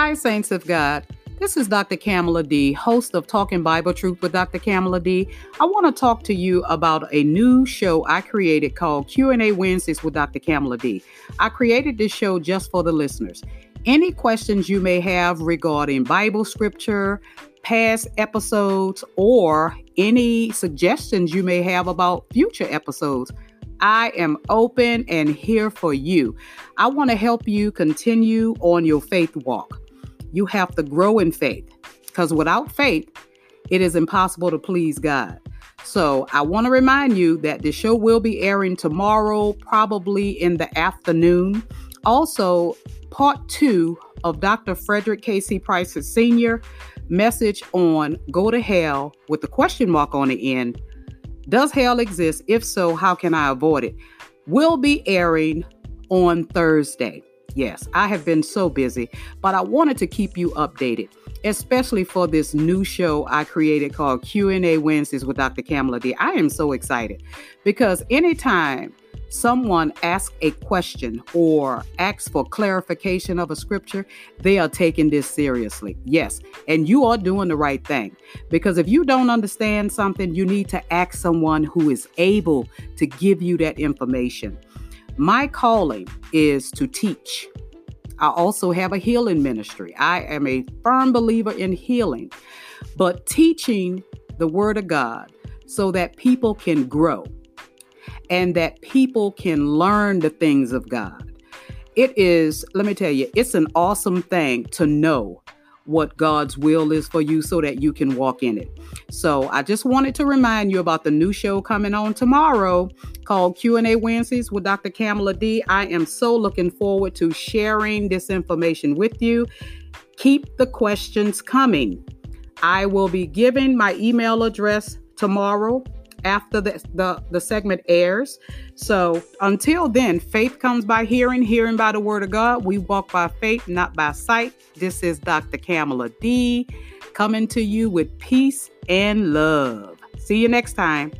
Hi, Saints of God. This is Dr. Kamala D, host of Talking Bible Truth with Dr. Kamala D. I want to talk to you about a new show I created called Q&A Wednesdays with Dr. Kamala D. I created this show just for the listeners. Any questions you may have regarding Bible scripture, past episodes, or any suggestions you may have about future episodes, I am open and here for you. I want to help you continue on your faith walk. You have to grow in faith, because without faith, it is impossible to please God. So I want to remind you that the show will be airing tomorrow, probably in the afternoon. Also, part 2 of Dr. Frederick K.C. Price's senior message on Go to Hell with the question mark on the end. Does hell exist? If so, how can I avoid it? Will be airing on Thursday. Yes, I have been so busy, but I wanted to keep you updated, especially for this new show I created called Q&A Wednesdays with Dr. Kamala D. I am so excited because anytime someone asks a question or asks for clarification of a scripture, they are taking this seriously. Yes, and you are doing the right thing, because if you don't understand something, you need to ask someone who is able to give you that information. My calling is to teach. I also have a healing ministry. I am a firm believer in healing, but teaching the Word of God so that people can grow, and that people can learn the things of God. It is, let me tell you, it's an awesome thing to know what God's will is for you so that you can walk in it. So I just wanted to remind you about the new show coming on tomorrow called Q&A Wednesdays with Dr. Kamala D. I am so looking forward to sharing this information with you. Keep the questions coming. I will be giving my email address tomorrow after the segment airs. So until then, faith comes by hearing, hearing by the Word of God. We walk by faith, not by sight. This is Dr. Kamala D coming to you with peace and love. See you next time.